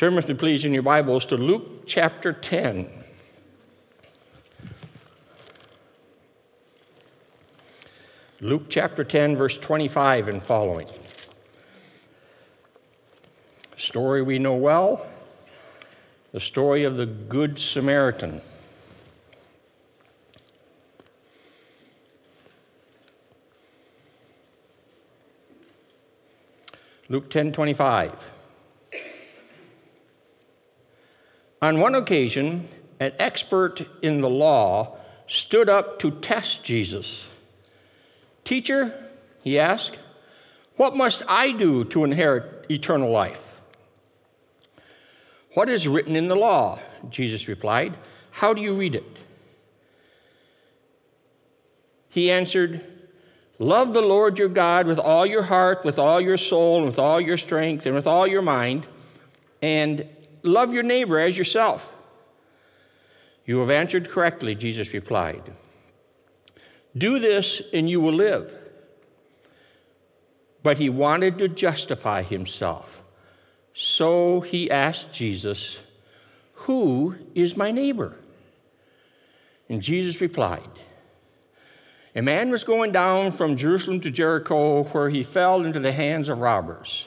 Turn with me, please, in your Bibles to Luke chapter 10. Luke chapter 10, verse 25 and following. A story we know well, the story of the Good Samaritan. Luke 10:25. On one occasion, an expert in the law stood up to test Jesus. "Teacher," he asked, "what must I do to inherit eternal life?" "What is written in the law?" Jesus replied. "How do you read it?" He answered, "Love the Lord your God with all your heart, with all your soul, and with all your strength, and with all your mind, and love your neighbor as yourself." "You have answered correctly," Jesus replied. "Do this, and you will live." But he wanted to justify himself. So he asked Jesus, "Who is my neighbor?" And Jesus replied, "A man was going down from Jerusalem to Jericho, where he fell into the hands of robbers.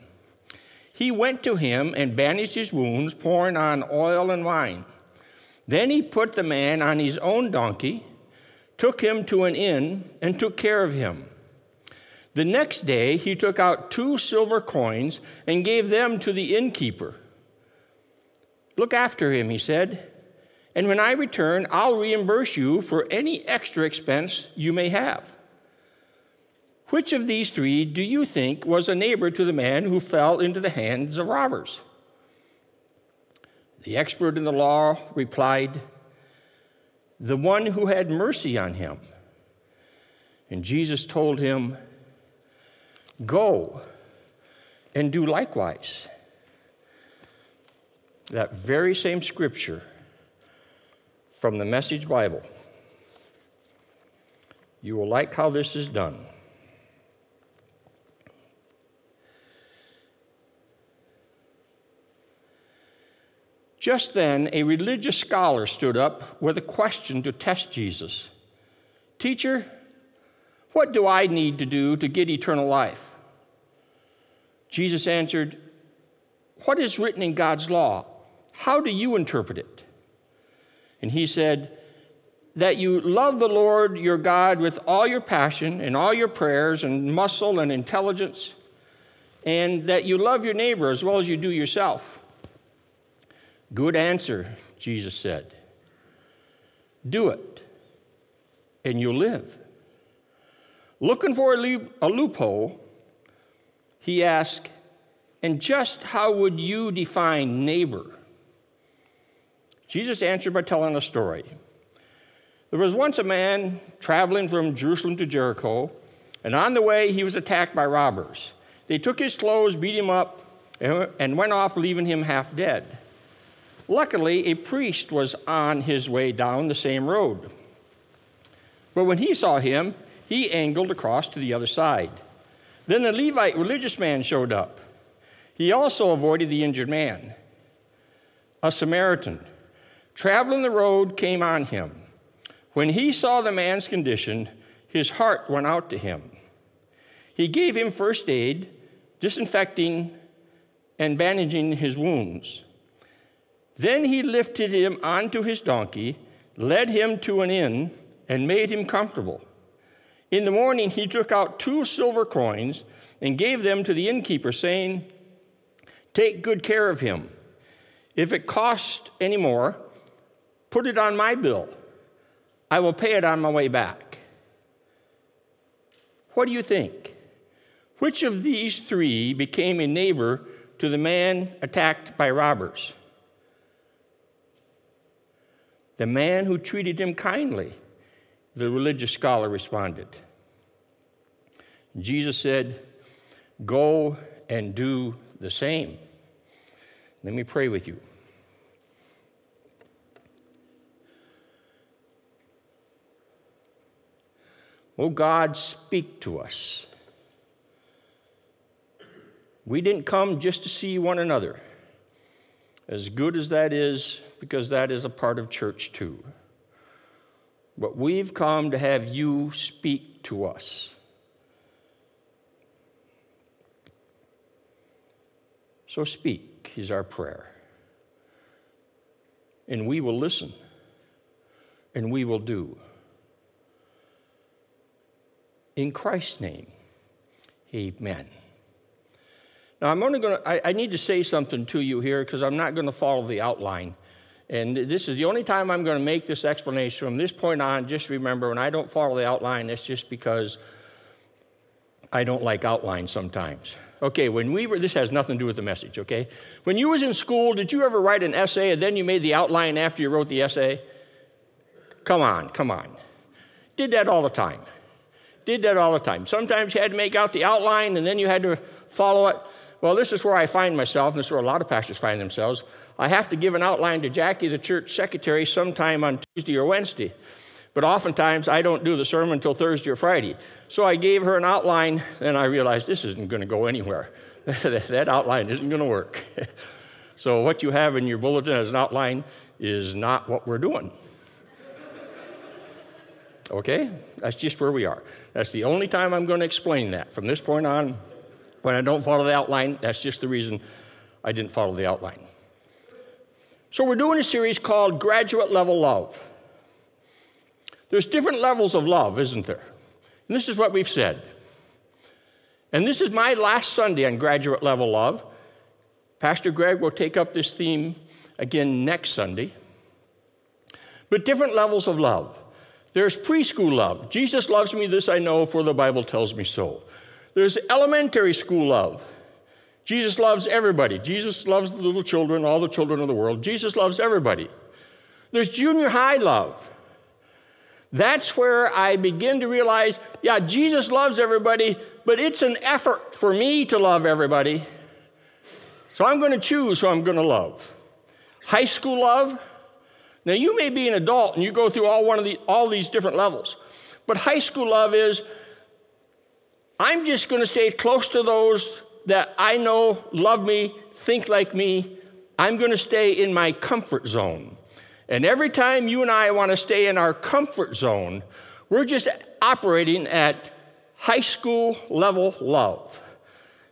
He went to him and bandaged his wounds, pouring on oil and wine. Then he put the man on his own donkey, took him to an inn, and took care of him. The next day he took out 2 silver coins and gave them to the innkeeper. 'Look after him,' he said, 'and when I return, I'll reimburse you for any extra expense you may have.' Which of these 3 do you think was a neighbor to the man who fell into the hands of robbers?" The expert in the law replied, "The one who had mercy on him." And Jesus told him, "Go and do likewise." That very same scripture from the Message Bible. You will like how this is done. Just then, a religious scholar stood up with a question to test Jesus. "Teacher, what do I need to do to get eternal life?" Jesus answered, "What is written in God's law? How do you interpret it?" And he said, "That you love the Lord your God with all your passion and all your prayers and muscle and intelligence, and that you love your neighbor as well as you do yourself." "Good answer," Jesus said. "Do it, and you'll live." Looking for a loophole, he asked, "And just how would you define neighbor?" Jesus answered by telling a story. There was once a man traveling from Jerusalem to Jericho, and on the way he was attacked by robbers. They took his clothes, beat him up, and went off, leaving him half dead. Luckily, a priest was on his way down the same road. But when he saw him, he angled across to the other side. Then the Levite religious man showed up. He also avoided the injured man. A Samaritan, traveling the road, came on him. When he saw the man's condition, his heart went out to him. He gave him first aid, disinfecting and bandaging his wounds. Then he lifted him onto his donkey, led him to an inn, and made him comfortable. In the morning he took out 2 silver coins and gave them to the innkeeper, saying, 'Take good care of him. If it costs any more, put it on my bill. I will pay it on my way back.' What do you think? Which of these 3 became a neighbor to the man attacked by robbers?" the man who treated him kindly," the religious scholar responded. Jesus said, "Go and do the same." Let me pray with you. Oh God, speak to us. We didn't come just to see one another, as good as that is, because that is a part of church too. But we've come to have you speak to us. So speak is our prayer. And we will listen, and we will do. In Christ's name, amen. Now, I'm only going to, I need to say something to you here because I'm not going to follow the outline. And this is the only time I'm going to make this explanation. From this point on, just remember, when I don't follow the outline, it's just because I don't like outlines sometimes. Okay, when we were, this has nothing to do with the message, okay? When you was in school, did you ever write an essay and then you made the outline after you wrote the essay? Come on. Did that all the time. Sometimes you had to make out the outline, and then you had to follow it. Well, this is where I find myself, and this is where a lot of pastors find themselves. I have to give an outline to Jackie, the church secretary, sometime on Tuesday or Wednesday. But oftentimes, I don't do the sermon until Thursday or Friday. So I gave her an outline, and I realized this isn't going to go anywhere. That outline isn't going to work. So what you have in your bulletin as an outline is not what we're doing. Okay? That's just where we are. That's the only time I'm going to explain that. From this point on, when I don't follow the outline, that's just the reason I didn't follow the outline. So we're doing a series called Graduate Level Love. There's different levels of love, isn't there? And this is what we've said. And this is my last Sunday on Graduate Level Love. Pastor Greg will take up this theme again next Sunday. But different levels of love. There's preschool love. Jesus loves me, this I know, for the Bible tells me so. There's elementary school love. Jesus loves everybody. Jesus loves the little children, all the children of the world. Jesus loves everybody. There's junior high love. That's where I begin to realize, yeah, Jesus loves everybody, but it's an effort for me to love everybody. So I'm going to choose who I'm going to love. High school love. Now, you may be an adult and you go through all these different levels, but high school love is, I'm just going to stay close to those that I know love me, think like me. I'm going to stay in my comfort zone. And every time you and I want to stay in our comfort zone, we're just operating at high school level love,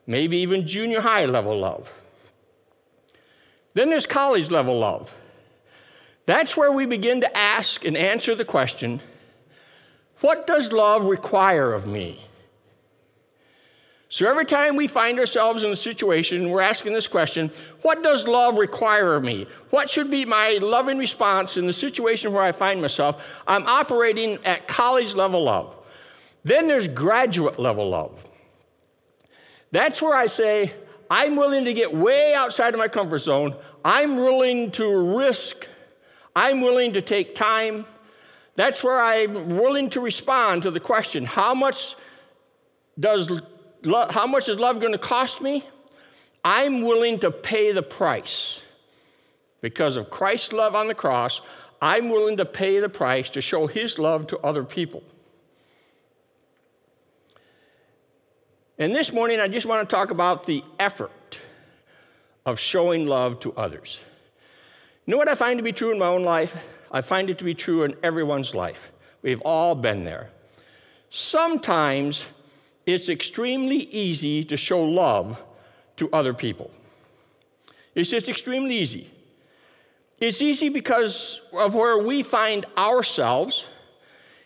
maybe even junior high level love. Then there's college level love. That's where we begin to ask and answer the question, what does love require of me? So every time we find ourselves in a situation, we're asking this question, what does love require of me? What should be my loving response in the situation where I find myself? I'm operating at college level love. Then there's graduate level love. That's where I say, I'm willing to get way outside of my comfort zone. I'm willing to risk. I'm willing to take time. That's where I'm willing to respond to the question, how much is love going to cost me? I'm willing to pay the price. Because of Christ's love on the cross, I'm willing to pay the price to show his love to other people. And this morning, I just want to talk about the effort of showing love to others. You know what I find to be true in my own life? I find it to be true in everyone's life. We've all been there. Sometimes it's extremely easy to show love to other people. It's just extremely easy. It's easy because of where we find ourselves.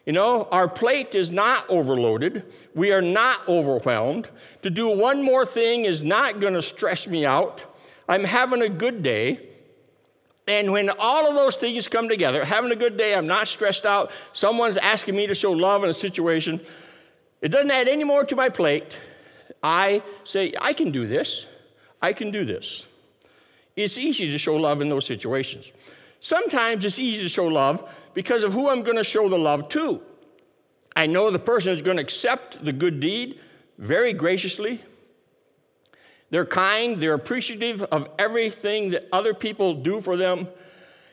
You know, our plate is not overloaded. We are not overwhelmed. To do one more thing is not going to stress me out. I'm having a good day. And when all of those things come together, having a good day, I'm not stressed out, someone's asking me to show love in a situation, it doesn't add any more to my plate. I say, I can do this. It's easy to show love in those situations. Sometimes it's easy to show love because of who I'm going to show the love to. I know the person is going to accept the good deed very graciously. They're kind, they're appreciative of everything that other people do for them.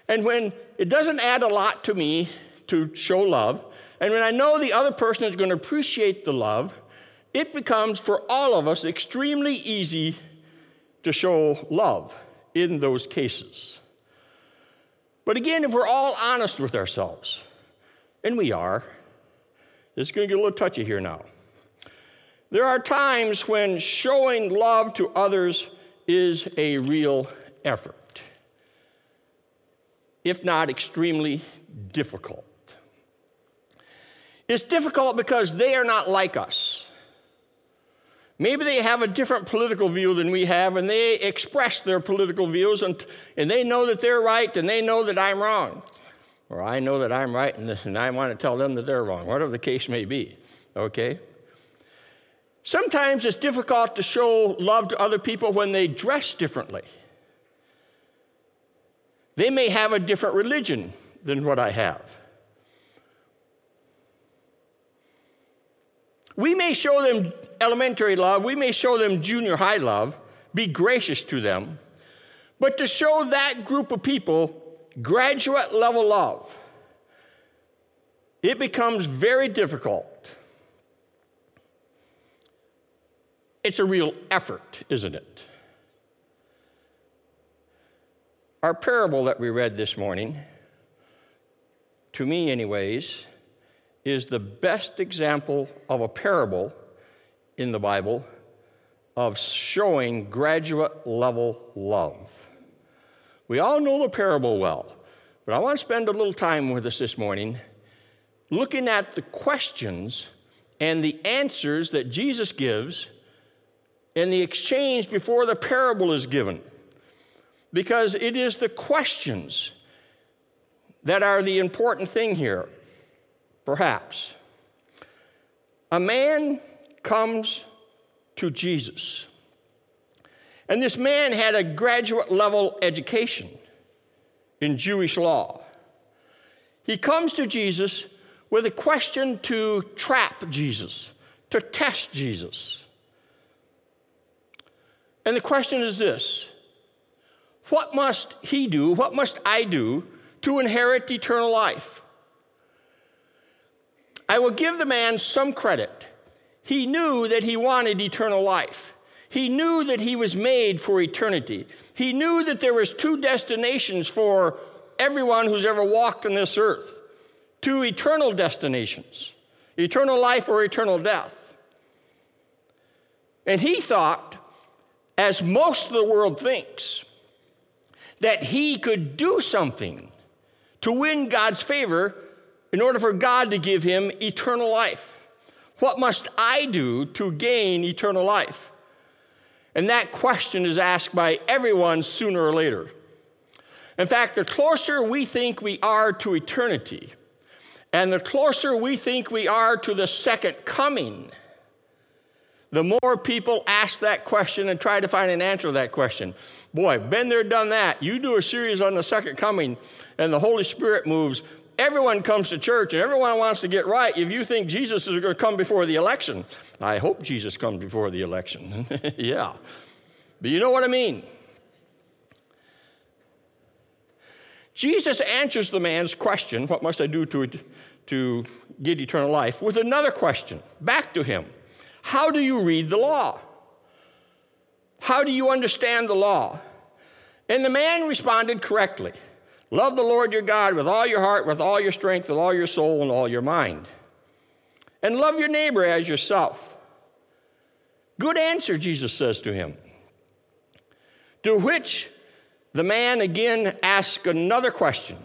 And when it doesn't add a lot to me to show love, and when I know the other person is going to appreciate the love, it becomes for all of us extremely easy to show love in those cases. But again, if we're all honest with ourselves, and we are, it's going to get a little touchy here now. There are times when showing love to others is a real effort, if not extremely difficult. It's difficult because they are not like us. Maybe they have a different political view than we have, and they express their political views, and they know that they're right, and they know that I'm wrong. Or I know that I'm right in this, and I want to tell them that they're wrong, whatever the case may be, okay? Sometimes it's difficult to show love to other people when they dress differently. They may have a different religion than what I have. We may show them elementary love, we may show them junior high love, be gracious to them, but to show that group of people graduate level love, it becomes very difficult. It's a real effort, isn't it? Our parable that we read this morning, to me anyways, is the best example of a parable in the Bible of showing graduate level love. We all know the parable well, but I want to spend a little time with us this morning looking at the questions and the answers that Jesus gives and the exchange before the parable is given, because it is the questions that are the important thing here. Perhaps. A man comes to Jesus. And this man had a graduate level education in Jewish law. He comes to Jesus with a question to trap Jesus, to test Jesus. And the question is this: what must he do, what must I do to inherit eternal life? I will give the man some credit. He knew that he wanted eternal life. He knew that he was made for eternity. He knew that there was two destinations for everyone who's ever walked on this earth, two eternal destinations, eternal life or eternal death. And he thought, as most of the world thinks, that he could do something to win God's favor in order for God to give him eternal life. What must I do to gain eternal life? And that question is asked by everyone sooner or later. In fact, the closer we think we are to eternity, and the closer we think we are to the second coming, the more people ask that question and try to find an answer to that question. Boy, been there, done that. You do a series on the second coming, and the Holy Spirit moves. Everyone comes to church, and everyone wants to get right. If you think Jesus is going to come before the election, I hope Jesus comes before the election. Yeah. But you know what I mean. Jesus answers the man's question, what must I do to get eternal life, with another question back to him. How do you read the law? How do you understand the law? And the man responded correctly. Love the Lord your God with all your heart, with all your strength, with all your soul, and all your mind. And love your neighbor as yourself. Good answer, Jesus says to him. To which the man again asks another question.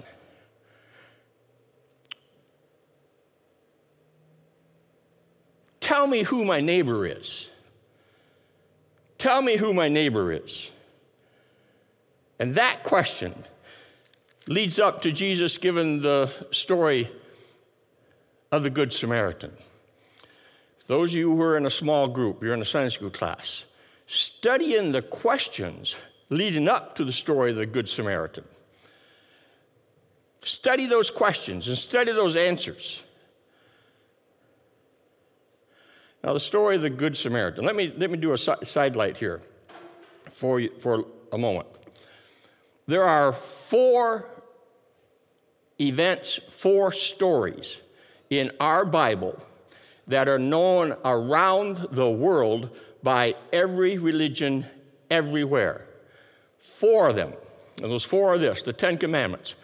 Tell me who my neighbor is. Tell me who my neighbor is. And that question leads up to Jesus giving the story of the Good Samaritan. Those of you who are in a small group, you're in a Sunday school class, studying the questions leading up to the story of the Good Samaritan. Study those questions and study those answers. Now, the story of the Good Samaritan. Let me do a sidelight here for you, for a moment. There are four events, four stories in our Bible that are known around the world by every religion everywhere. Four of them. And those four are this, the Ten Commandments.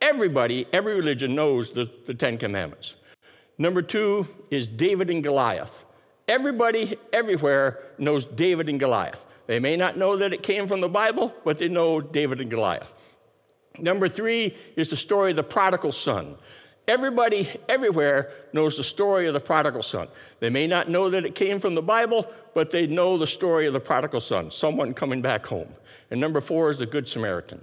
Everybody, every religion knows the Ten Commandments. Number two is David and Goliath. Everybody, everywhere knows David and Goliath. They may not know that it came from the Bible, but they know David and Goliath. Number three is the story of the prodigal son. Everybody, everywhere knows the story of the prodigal son. They may not know that it came from the Bible, but they know the story of the prodigal son, someone coming back home. And number four is the Good Samaritan.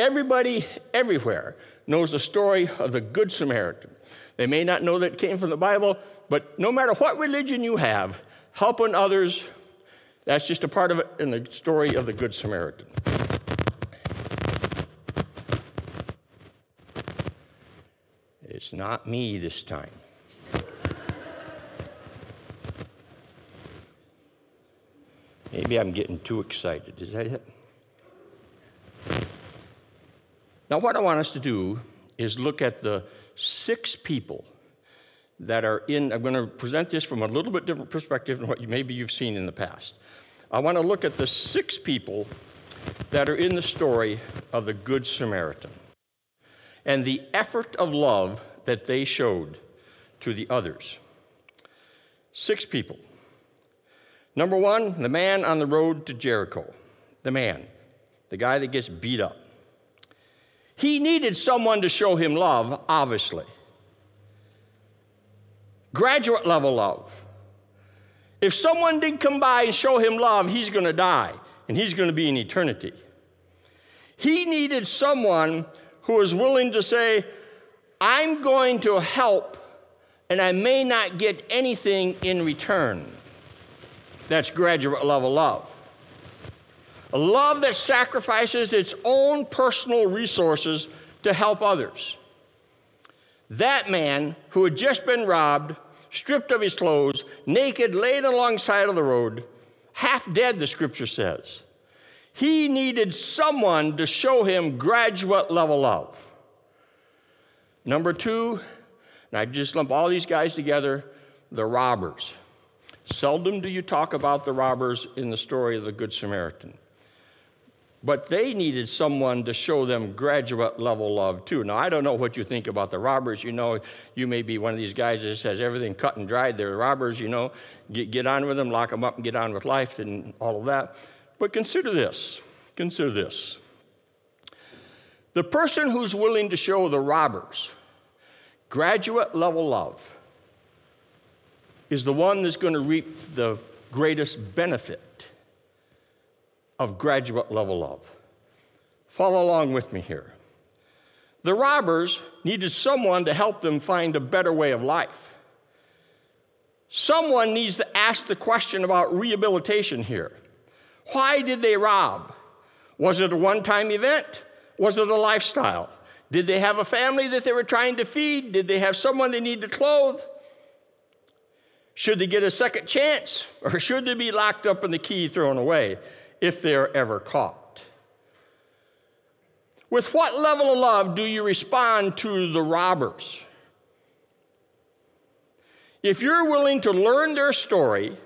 Everybody, everywhere knows the story of the Good Samaritan. They may not know that it came from the Bible, but no matter what religion you have, helping others, that's just a part of it in the story of the Good Samaritan. It's not me this time. Maybe I'm getting too excited. Is that it? Now, what I want us to do is look at the six people that are in. I'm going to present this from a little bit different perspective than what maybe you've seen in the past. I want to look at the six people that are in the story of the Good Samaritan and the effort of love that they showed to the others. Six people. Number one, the man on the road to Jericho. The man, the guy that gets beat up. He needed someone to show him love, obviously. Graduate level love. If someone didn't come by and show him love, he's going to die, and he's going to be in eternity. He needed someone who was willing to say, I'm going to help, and I may not get anything in return. That's graduate level love. A love that sacrifices its own personal resources to help others. That man who had just been robbed, stripped of his clothes, naked, laid alongside of the road, half dead, the scripture says. He needed someone to show him graduate level love. Number two, and I just lump all these guys together, the robbers. Seldom do you talk about the robbers in the story of the Good Samaritan. But they needed someone to show them graduate-level love, too. Now, I don't know what you think about the robbers. You know, you may be one of these guys that says everything cut and dried. They're robbers, you know. Get on with them, lock them up, and get on with life and all of that. But consider this. Consider this. The person who's willing to show the robbers graduate-level love is the one that's going to reap the greatest benefit of graduate level love. Follow along with me here. The robbers needed someone to help them find a better way of life. Someone needs to ask the question about rehabilitation here. Why did they rob? Was it a one-time event? Was it a lifestyle? Did they have a family that they were trying to feed? Did they have someone they need to clothe? Should they get a second chance? Or should they be locked up and the key thrown away if they're ever caught? With what level of love do you respond to the robbers? If you're willing to learn their story,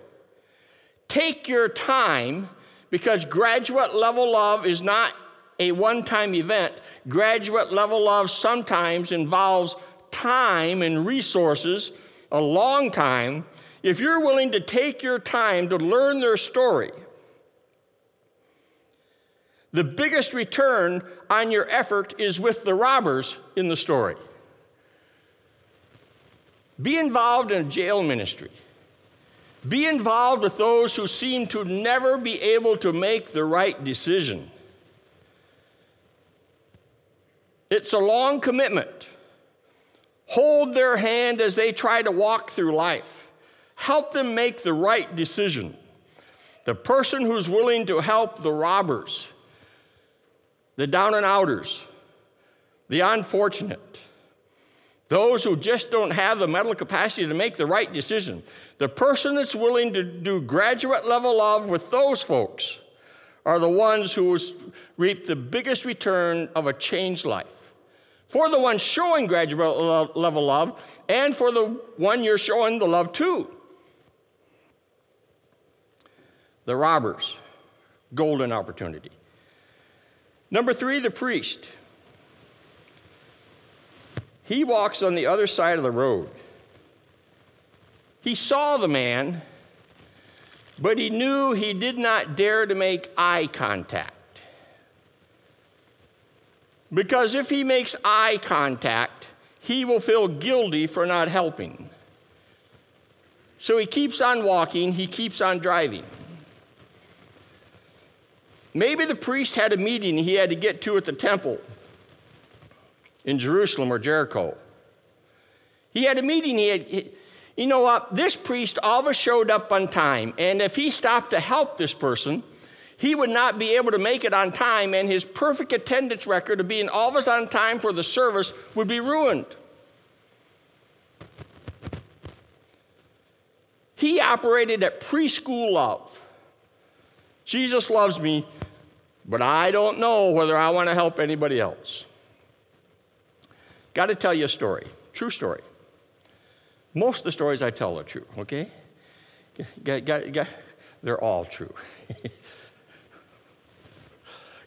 take your time, because graduate level love is not a one-time event. Graduate level love sometimes involves time and resources, a long time. If you're willing to take your time to learn their story, the biggest return on your effort is with the robbers in the story. Be involved in jail ministry. Be involved with those who seem to never be able to make the right decision. It's a long commitment. Hold their hand as they try to walk through life. Help them make the right decision. The person who's willing to help the robbers, the down and outers, the unfortunate, those who just don't have the mental capacity to make the right decision. The person that's willing to do graduate level love with those folks are the ones who reap the biggest return of a changed life. For the one showing graduate level love, and for the one you're showing the love to. The robbers, golden opportunity. Number three, the priest. He walks on the other side of the road. He saw the man, but he knew he did not dare to make eye contact. Because if he makes eye contact, he will feel guilty for not helping. So he keeps on walking, he keeps on driving. Maybe the priest had a meeting he had to get to at the temple in Jerusalem or Jericho. He had a meeting, you know what, this priest always showed up on time, and if he stopped to help this person, he would not be able to make it on time, and his perfect attendance record of being always on time for the service would be ruined. He operated at preschool love. Jesus loves me, but I don't know whether I want to help anybody else. Got to tell you a story, true story. Most of the stories I tell are true, okay? They're all true.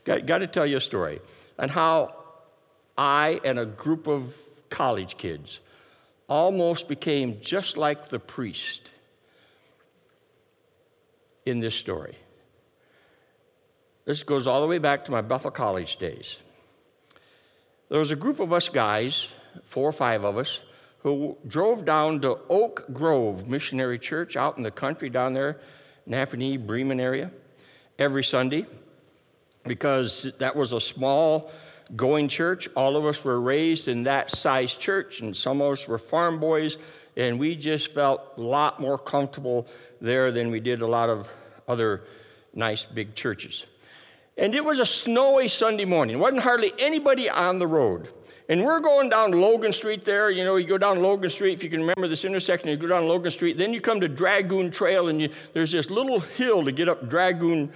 Got to tell you a story on how I and a group of college kids almost became just like the priest in this story. This goes all the way back to my Bethel College days. There was a group of us guys, 4 or 5 of us, who drove down to Oak Grove Missionary Church out in the country down there, Napanee, Bremen area, every Sunday, because that was a small going church. All of us were raised in that size church, and some of us were farm boys, and we just felt a lot more comfortable there than we did a lot of other nice big churches. And it was a snowy Sunday morning. There wasn't hardly anybody on the road. And we're going down Logan Street there. You know, you go down Logan Street, if you can remember this intersection, you go down Logan Street, then you come to Dragoon Trail, and there's this little hill to get up Dragoon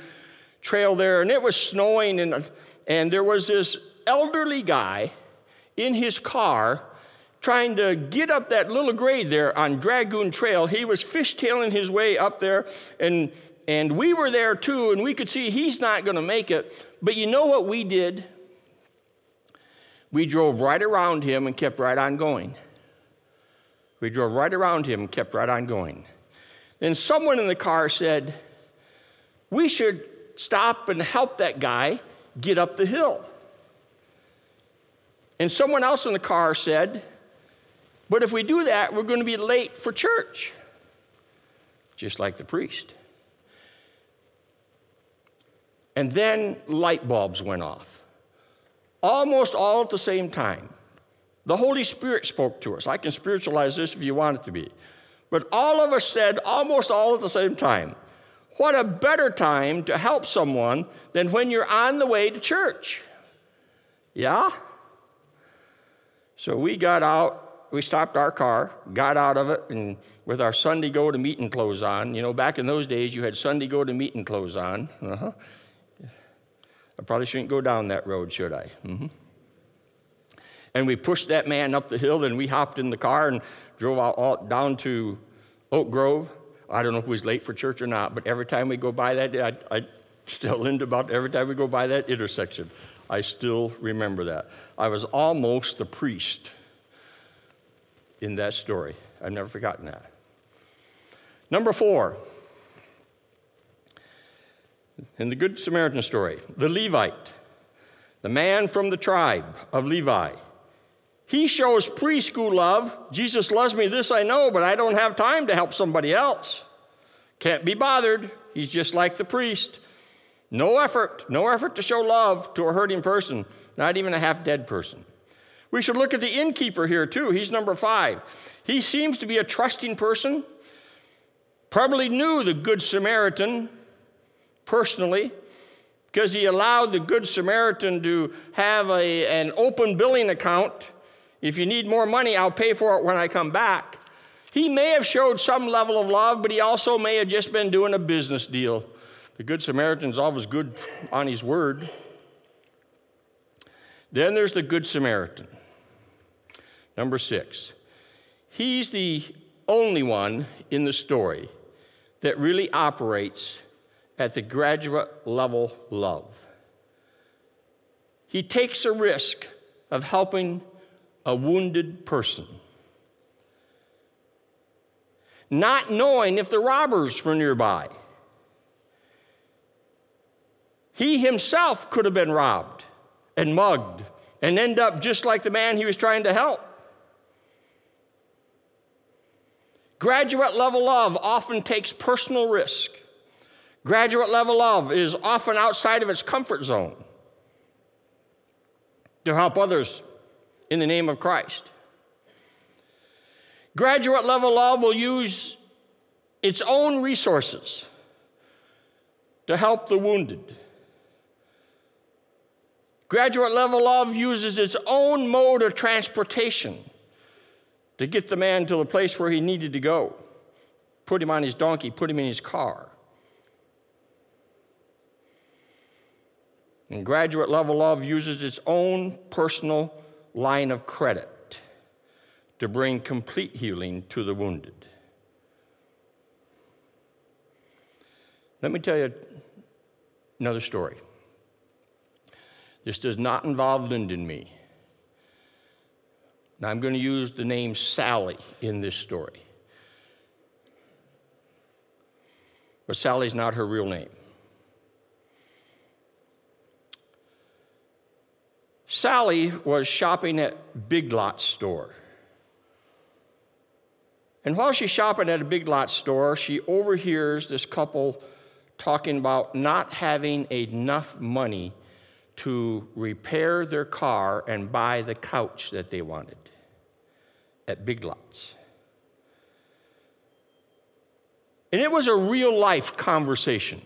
Trail there, and it was snowing, and there was this elderly guy in his car trying to get up that little grade there on Dragoon Trail. He was fishtailing his way up there, and we were there too, and we could see he's not going to make it. But you know what we did? We drove right around him and kept right on going. Then someone in the car said, we should stop and help that guy get up the hill. And someone else in the car said, but if we do that, we're going to be late for church. Just like the priest. And then light bulbs went off. Almost all at the same time. The Holy Spirit spoke to us. I can spiritualize this if you want it to be. But all of us said, almost all at the same time, what a better time to help someone than when you're on the way to church. Yeah? So we got out, we stopped our car, got out of it, and with our Sunday go-to-meeting clothes on. You know, back in those days, you had Sunday go-to-meeting clothes on. Uh-huh. I probably shouldn't go down that road, should I? Mm-hmm. And we pushed that man up the hill, and we hopped in the car and drove out down to Oak Grove. I don't know if we was late for church or not, but every time we go by that, I still end about every time we go by that intersection. I still remember that. I was almost the priest in that story. I've never forgotten that. Number 4, in the Good Samaritan story, the Levite, the man from the tribe of Levi. He shows preschool love. Jesus loves me, this I know, but I don't have time to help somebody else. Can't be bothered. He's just like the priest. No effort to show love to a hurting person, not even a half-dead person. We should look at the innkeeper here, too. He's number 5. He seems to be a trusting person, probably knew the Good Samaritan personally, because he allowed the Good Samaritan to have an open billing account. If you need more money, I'll pay for it when I come back. He may have showed some level of love, but he also may have just been doing a business deal. The Good Samaritan's always good on his word. Then there's the Good Samaritan. Number 6. He's the only one in the story that really operates at the graduate level love. He takes a risk of helping a wounded person, not knowing if the robbers were nearby. He himself could have been robbed and mugged and end up just like the man he was trying to help. Graduate level love often takes personal risk. Graduate level love is often outside of its comfort zone to help others in the name of Christ. Graduate level love will use its own resources to help the wounded. Graduate level love uses its own mode of transportation to get the man to the place where he needed to go. Put him on his donkey, put him in his car. And graduate level love uses its own personal line of credit to bring complete healing to the wounded. Let me tell you another story. This does not involve Linda and me. Now I'm going to use the name Sally in this story. But Sally's not her real name. Sally was shopping at Big Lots store. And while she's shopping at a Big Lots store, she overhears this couple talking about not having enough money to repair their car and buy the couch that they wanted at Big Lots. And it was a real-life conversation.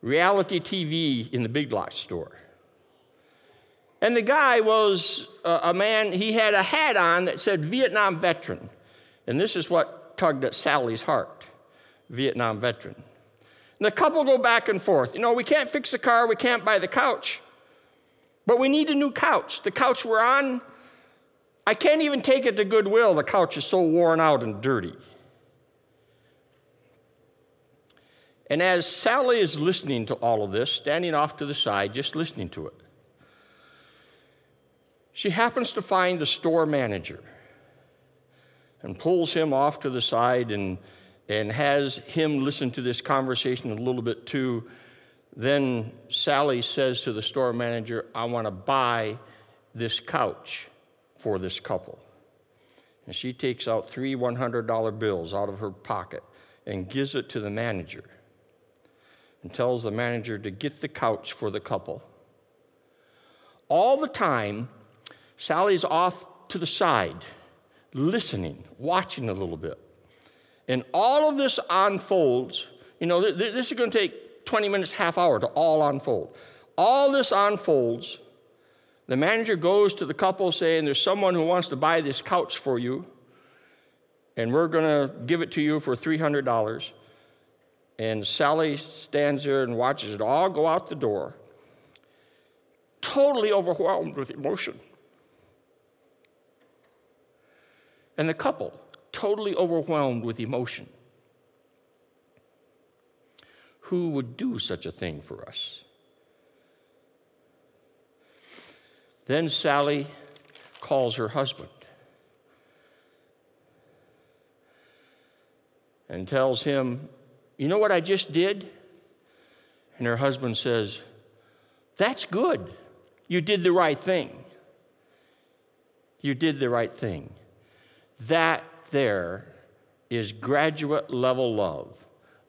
Reality TV in the Big Lots store. And the guy was a man, he had a hat on that said Vietnam veteran. And this is what tugged at Sally's heart, Vietnam veteran. And the couple go back and forth. You know, we can't fix the car, we can't buy the couch, but we need a new couch. The couch we're on, I can't even take it to Goodwill. The couch is so worn out and dirty. And as Sally is listening to all of this, standing off to the side, just listening to it, she happens to find the store manager and pulls him off to the side and has him listen to this conversation a little bit too. Then Sally says to the store manager, I want to buy this couch for this couple. And she takes out 3 $100 bills out of her pocket and gives it to the manager and tells the manager to get the couch for the couple. All the time, Sally's off to the side, listening, watching a little bit. And all of this unfolds. You know, this is going to take 20 minutes, half hour to all unfold. All this unfolds. The manager goes to the couple saying, there's someone who wants to buy this couch for you, and we're going to give it to you for $300. And Sally stands there and watches it all go out the door, totally overwhelmed with emotion. And the couple, totally overwhelmed with emotion. Who would do such a thing for us? Then Sally calls her husband and tells him, you know what I just did? And her husband says, that's good. You did the right thing. You did the right thing. That there is graduate level love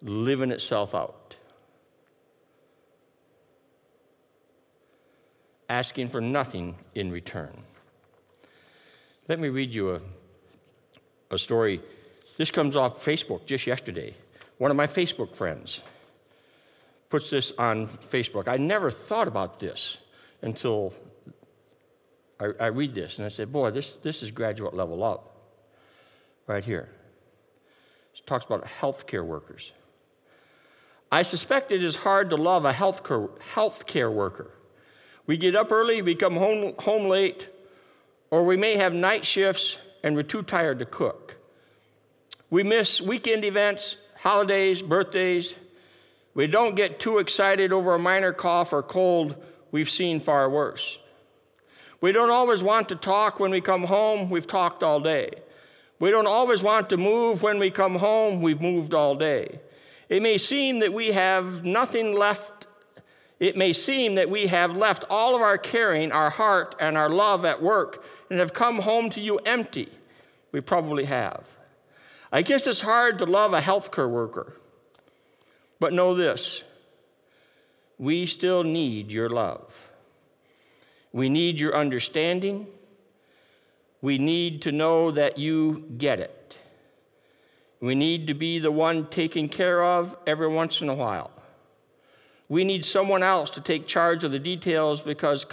living itself out. Asking for nothing in return. Let me read you a story. This comes off Facebook just yesterday. One of my Facebook friends puts this on Facebook. I never thought about this until I read this, and I said, boy, this is graduate level up right here. It talks about healthcare workers. I suspect it is hard to love a healthcare worker. We get up early, we come home late, or we may have night shifts and we're too tired to cook. We miss weekend events, holidays, birthdays. We don't get too excited over a minor cough or cold. We've seen far worse. We don't always want to talk when we come home. We've talked all day. We don't always want to move when we come home. We've moved all day. It may seem that we have left all of our caring, our heart, and our love at work and have come home to you empty. We probably have. I guess it's hard to love a healthcare worker. But know this, we still need your love. We need your understanding. We need to know that you get it. We need to be the one taken care of every once in a while. We need someone else to take charge of the details because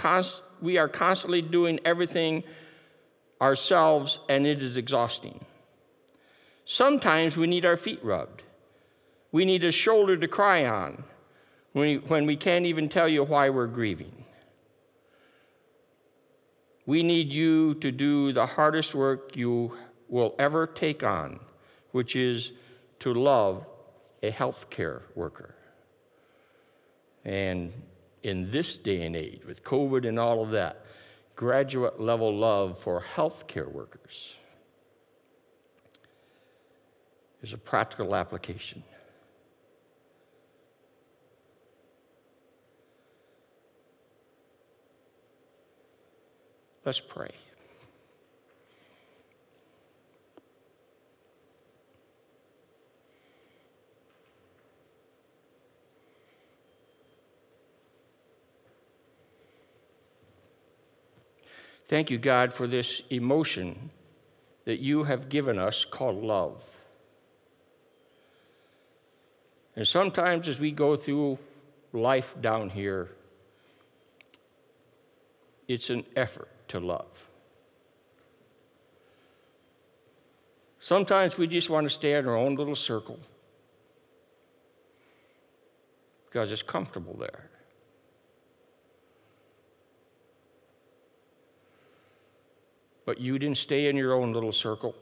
we are constantly doing everything ourselves, and it is exhausting. Sometimes we need our feet rubbed. We need a shoulder to cry on when we can't even tell you why we're grieving. We need you to do the hardest work you will ever take on, which is to love a healthcare worker. And in this day and age, with COVID and all of that, graduate level love for healthcare workers is a practical application. Let's pray. Thank you, God, for this emotion that you have given us called love. And sometimes as we go through life down here, it's an effort to love. Sometimes we just want to stay in our own little circle because it's comfortable there. But you didn't stay in your own little circle.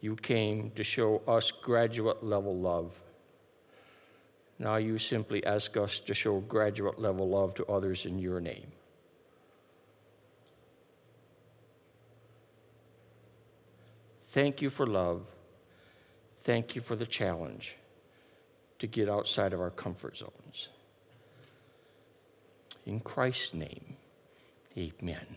You came to show us graduate level love. Now you simply ask us to show graduate level love to others in your name. Thank you for love. Thank you for the challenge to get outside of our comfort zones. In Christ's name, amen.